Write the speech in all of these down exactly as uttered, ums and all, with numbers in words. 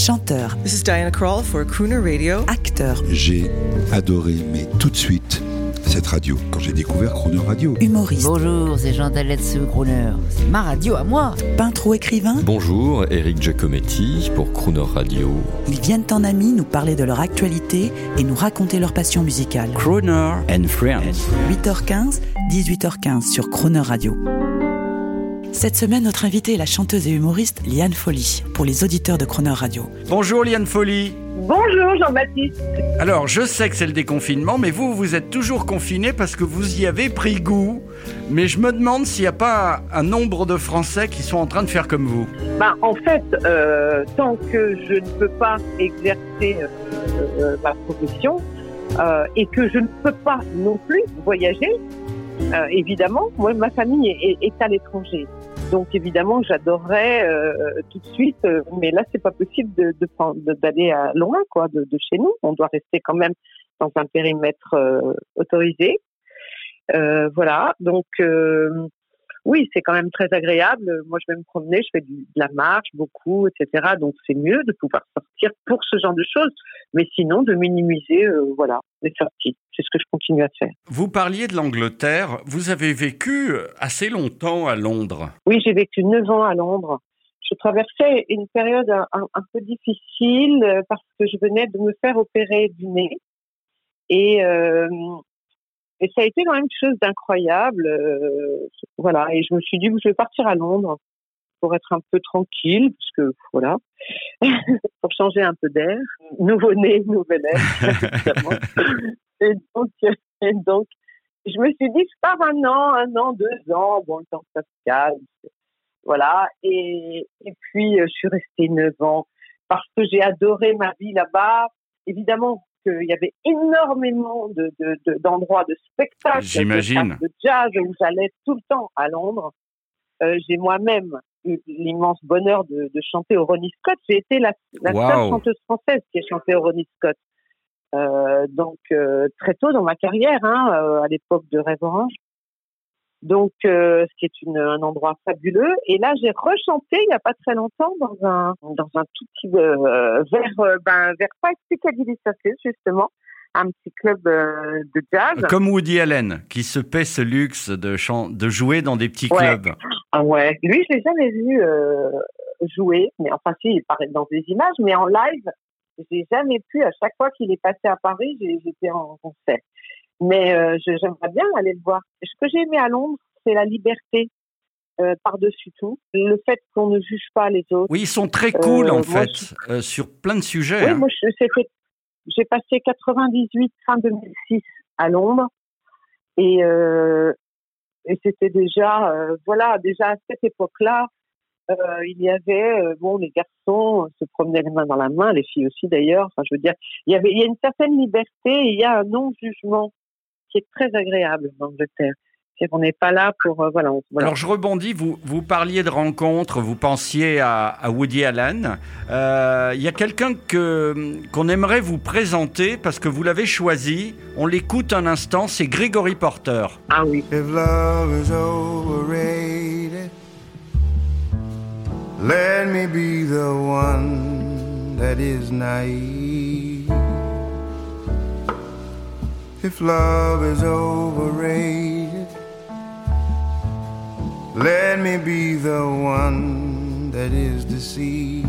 chanteur, This is Diana Kroll for Crooner Radio, acteur. J'ai adoré, mais tout de suite, cette radio, quand j'ai découvert Chrono Radio. Humoriste. Bonjour, c'est Jean-Taletsu Crooner. C'est ma radio à moi. Peintre ou écrivain. Bonjour, Eric Giacometti pour Chrono Radio. Ils viennent en amis nous parler de leur actualité et nous raconter leur passion musicale. Crooner and Friends. huit heures quinze, dix-huit heures quinze sur Chrono Radio. Cette semaine, notre invitée est la chanteuse et humoriste Liane Foly, pour les auditeurs de Crooner Radio. Bonjour Liane Foly. Bonjour Jean-Baptiste. Alors, je sais que c'est le déconfinement, mais vous, vous êtes toujours confiné parce que vous y avez pris goût. Mais je me demande s'il n'y a pas un nombre de Français qui sont en train de faire comme vous. Bah, en fait, euh, tant que je ne peux pas exercer euh, ma profession euh, et que je ne peux pas non plus voyager, Euh, évidemment, moi, ma famille est, est, est à l'étranger. Donc, évidemment, j'adorerais euh, tout de suite, euh, mais là, c'est pas possible de, de prendre, de, d'aller à loin, quoi, de, de chez nous. On doit rester quand même dans un périmètre euh, autorisé. Euh, voilà. Donc, euh, oui, c'est quand même très agréable. Moi, je vais me promener, je fais du, de la marche, beaucoup, et cetera. Donc, c'est mieux de pouvoir sortir pour ce genre de choses, mais sinon, de minimiser, euh, voilà, les sorties. C'est ce que je continue à faire. Vous parliez de l'Angleterre. Vous avez vécu assez longtemps à Londres. Oui, j'ai vécu neuf ans à Londres. Je traversais une période un, un, un peu difficile parce que je venais de me faire opérer du nez. Et, euh, et ça a été quand même quelque chose d'incroyable. Euh, voilà. Et je me suis dit, je vais partir à Londres pour être un peu tranquille, parce que voilà, pour changer un peu d'air. Nouveau nez, nouvel air, évidemment. Et donc, et donc, je me suis dit, je pars un an, un an, deux ans, bon, le temps que ça se calme. Voilà. Et, et puis, je suis restée neuf ans parce que j'ai adoré ma vie là-bas. Évidemment qu'il y avait énormément de, de, de, d'endroits de spectacles, J'imagine. de jazz, où j'allais tout le temps à Londres. Euh, j'ai moi-même eu l'immense bonheur de, de chanter au Ronnie Scott. J'ai été la, la wow. seule chanteuse française qui a chanté au Ronnie Scott. Euh, donc euh, très tôt dans ma carrière, hein, euh, à l'époque de Rêve Orange, donc euh, ce qui est une, un endroit fabuleux. Et là, j'ai rechanté il n'y a pas très longtemps dans un dans un tout petit euh, vers euh, ben vers pas Piccadilly Circus, justement, un petit club euh, de jazz. Comme Woody Allen, qui se paie ce luxe de chan- de jouer dans des petits ouais. clubs. Ah ouais. Lui, je l'ai jamais vu euh, jouer, mais enfin si, il paraît dans des images, mais en live. J'ai jamais pu, à chaque fois qu'il est passé à Paris, j'étais en concert. Mais euh, j'aimerais bien aller le voir. Ce que j'ai aimé à Londres, c'est la liberté, euh, par-dessus tout. Le fait qu'on ne juge pas les autres. Oui, ils sont très cool, euh, en fait, je... euh, sur plein de sujets. Oui, hein. moi, je, c'était... j'ai passé quatre-vingt-dix-huit, fin deux mille six, à Londres. Et, euh, et c'était déjà, euh, voilà, déjà à cette époque-là, Euh, il y avait, euh, bon, les garçons se promenaient les mains dans la main, les filles aussi d'ailleurs. Enfin, je veux dire, il y avait, il y a une certaine liberté, et il y a un non-jugement qui est très agréable en Angleterre. C'est qu'on n'est pas là pour, euh, voilà, voilà. Alors, je rebondis. Vous, vous parliez de rencontres. Vous pensiez à, à Woody Allen. Euh, il y a quelqu'un que qu'on aimerait vous présenter parce que vous l'avez choisi. On l'écoute un instant. C'est Gregory Porter. Ah oui. If love is overrated, let me be the one that is naive. If love is overrated, let me be the one that is deceived.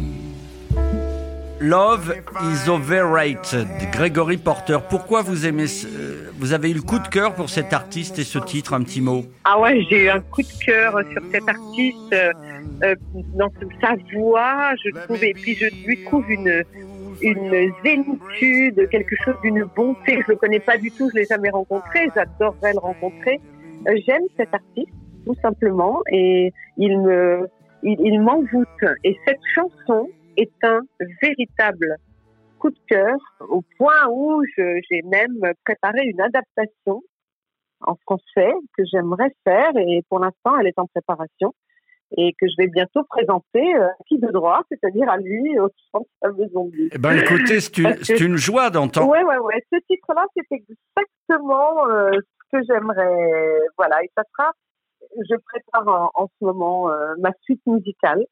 Love is overrated, Gregory Porter. Pourquoi vous aimez, euh, vous avez eu le coup de cœur pour cet artiste et ce titre, un petit mot? Ah ouais, j'ai eu un coup de cœur sur cet artiste, euh, dans sa voix, je trouve, et puis je lui trouve une, une zénitude, quelque chose d'une bonté. Je le connais pas du tout, je l'ai jamais rencontré, j'adorerais le rencontrer. J'aime cet artiste, tout simplement, et il me, il, il m'envoûte. Et cette chanson est un véritable coup de cœur, au point où je, j'ai même préparé une adaptation en français que j'aimerais faire, et pour l'instant elle est en préparation et que je vais bientôt présenter à qui de droit, c'est-à-dire à lui, au centre de la maison de lui. Eh ben, écoutez, c'est une, c'est une joie d'entendre. Oui, oui, oui. Ce titre-là, c'est exactement euh, ce que j'aimerais. Voilà, et ça sera, je prépare en, en ce moment euh, ma suite musicale.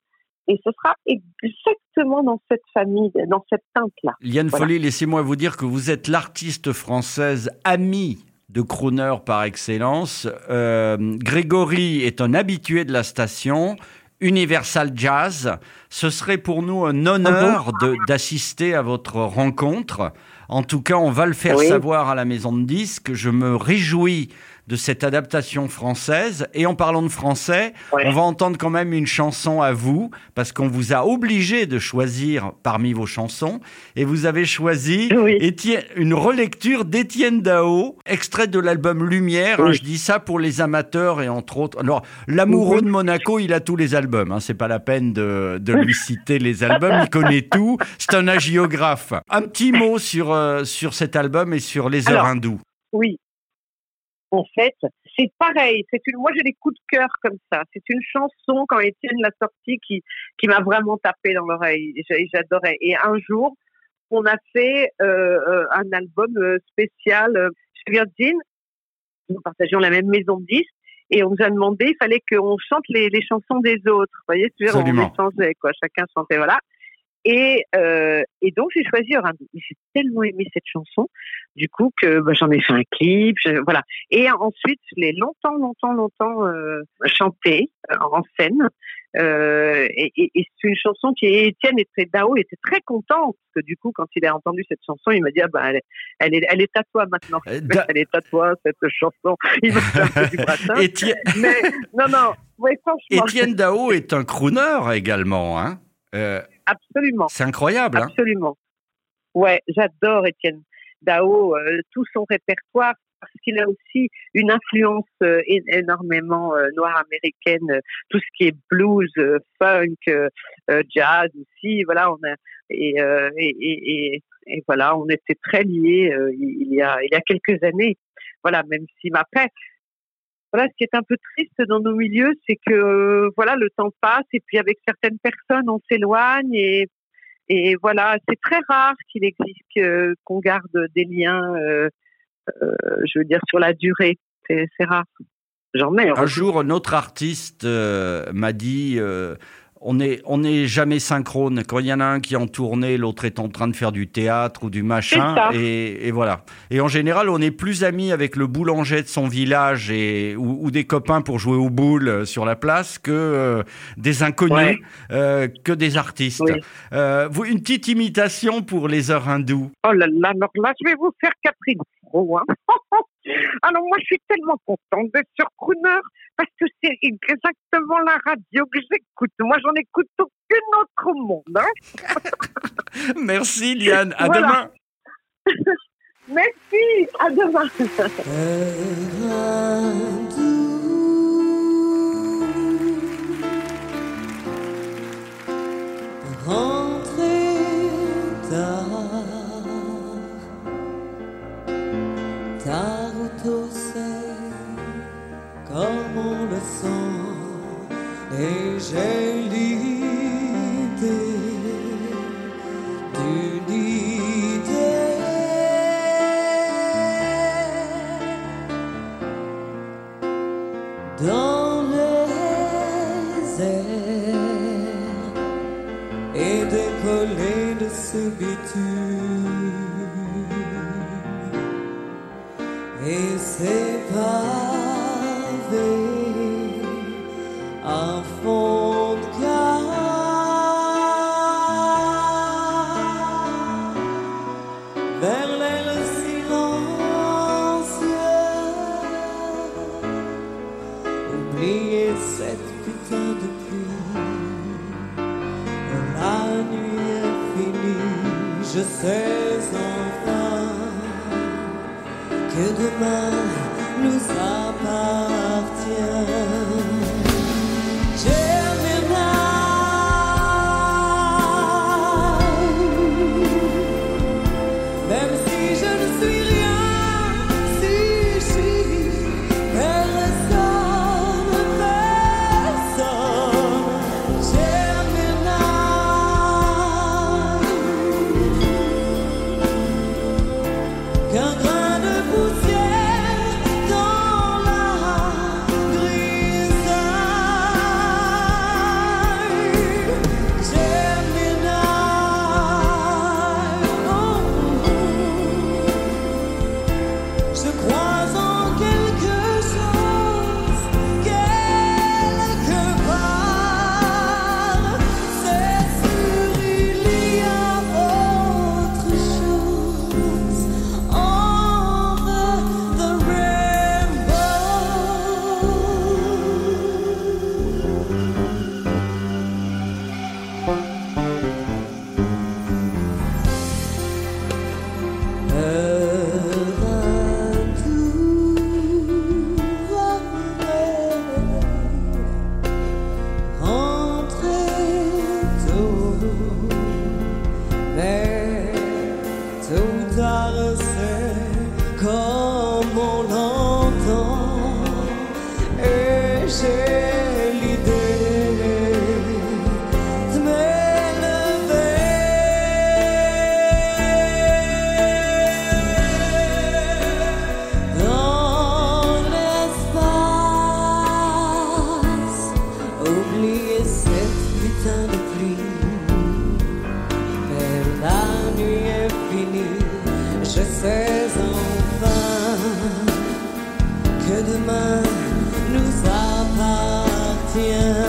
Et ce sera exactement dans cette famille, dans cette teinte-là. Liane voilà. Foly, laissez-moi vous dire que vous êtes l'artiste française amie de Crooner par excellence. Euh, Grégory est un habitué de la station, Universal Jazz. Ce serait pour nous un honneur de, d'assister à votre rencontre. En tout cas, on va le faire oui. savoir à la maison de disques. Je me réjouis de cette adaptation française. Et en parlant de français, ouais. on va entendre quand même une chanson à vous, parce qu'on vous a obligé de choisir parmi vos chansons. Et vous avez choisi oui. Étienne, une relecture d'Étienne Daho, extrait de l'album Lumière. Oui. Hein, je dis ça pour les amateurs et entre autres... Alors, l'amoureux de Monaco, il a tous les albums. Hein, c'est pas la peine de, de lui citer les albums. Il connaît tout. C'est un hagiographe. Un petit mot sur, euh, sur cet album et sur les Heures Hindoues. Oui. En fait, c'est pareil. C'est une. Moi, j'ai des coups de cœur comme ça. C'est une chanson quand Étienne l'a sortie qui qui m'a vraiment tapé dans l'oreille. Et j'adorais. Et un jour, on a fait euh, un album spécial chez Virgin. Nous partageons la même maison de disques et on nous a demandé. Il fallait qu'on chante les les chansons des autres. Vous voyez, c'est-à-dire on échangeait quoi. Chacun chantait voilà. Et, euh, et donc j'ai choisi Heures Hindoues. J'ai tellement aimé cette chanson, du coup que bah, j'en ai fait un clip, je, voilà. Et ensuite je l'ai longtemps, longtemps, longtemps euh, chantée euh, en scène. Euh, et, et, et c'est une chanson qui Étienne et Daho était très content parce que du coup quand il a entendu cette chanson il m'a dit ah ben elle, elle est elle est à toi maintenant euh, da... elle est à toi cette chanson il m'a fait un peu du bratin Étienne... mais non non ouais, franchement Étienne Daho est un crooner également hein. Euh... Absolument. C'est incroyable. Hein. Absolument. Ouais, j'adore Étienne Daho, euh, tout son répertoire, parce qu'il a aussi une influence euh, énormément euh, noire américaine, euh, tout ce qui est blues, euh, funk, euh, euh, jazz aussi. Voilà, on a et, euh, et, et, et, et voilà, on était très liés euh, il y a il y a quelques années. Voilà, même si après. Voilà, ce qui est un peu triste dans nos milieux, c'est que euh, voilà, le temps passe et puis avec certaines personnes, on s'éloigne et et voilà, c'est très rare qu'il existe euh, qu'on garde des liens, euh, euh, je veux dire sur la durée, c'est, c'est rare. J'en ai. Un jour, un autre artiste euh, m'a dit. Euh... On n'est on est jamais synchrone. Quand il y en a un qui est en tournée, l'autre est en train de faire du théâtre ou du machin. Et, et voilà. Et en général, on est plus amis avec le boulanger de son village et, ou, ou des copains pour jouer aux boules sur la place que euh, des inconnus, ouais. euh, que des artistes. Oui. Euh, vous, une petite imitation pour les Heures Hindoues. Oh là là, alors là, je vais vous faire Catherine Pro, hein. Alors moi, je suis tellement contente d'être sur Crooner parce que c'est exactement la radio que j'écoute. Moi, j'en écoute aucune autre au monde. Hein. Merci, Liane. À voilà. demain. Merci. À demain. Rentrez tard, tard. Comme on le sent, et j'ai l'idée d'une idée dans les airs et décoller de ce bitume et c'est pas un fond de cœur vers l'aile silencieuse. Oubliez cette putain de pluie. La nuit est finie. Je sais enfin que demain nous appartient. Qu'un grain de poussière dans mais tôt ou tard c'est comme on l'entend, et j'ai l'idée de m'élever dans l'espace, oublier cette putain de pluie, mais la nuit est finie, je sais enfin que demain nous appartient.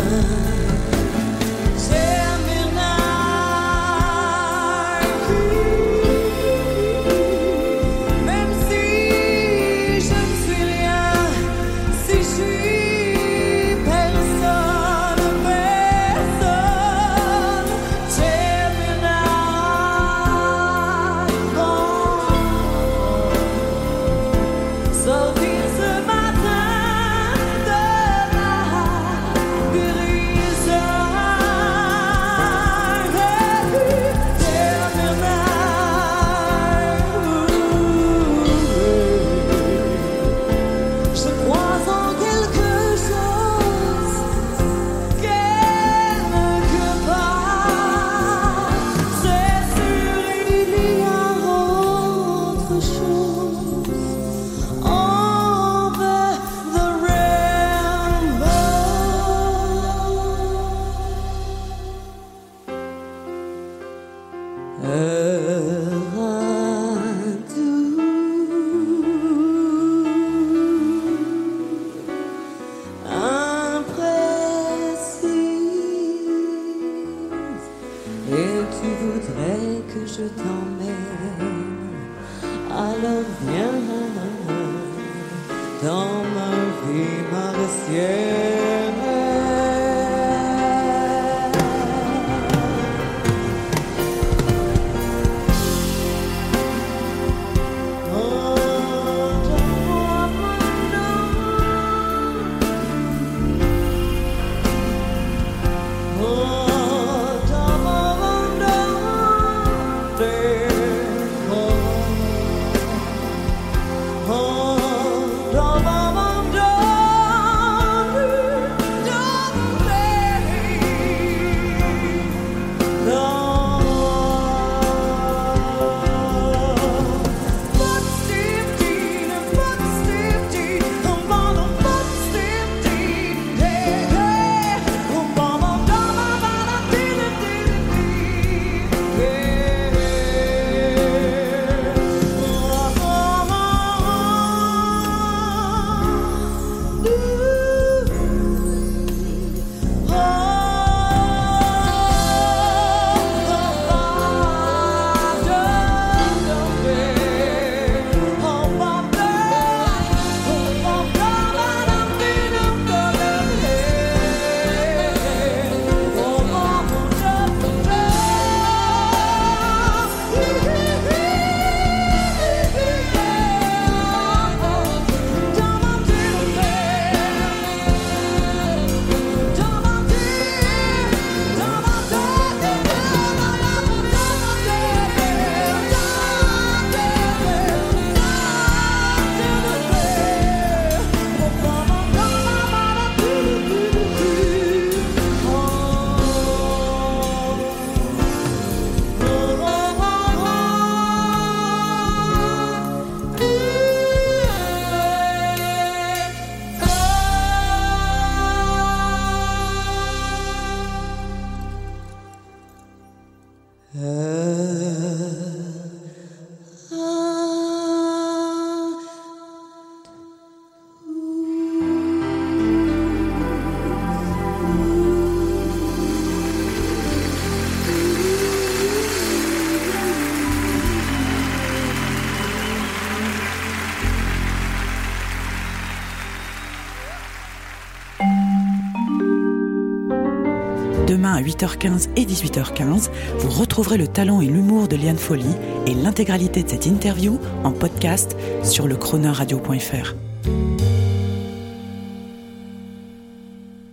À huit heures quinze et dix-huit heures quinze, vous retrouverez le talent et l'humour de Liane Foly et l'intégralité de cette interview en podcast sur le chrono radio point f r.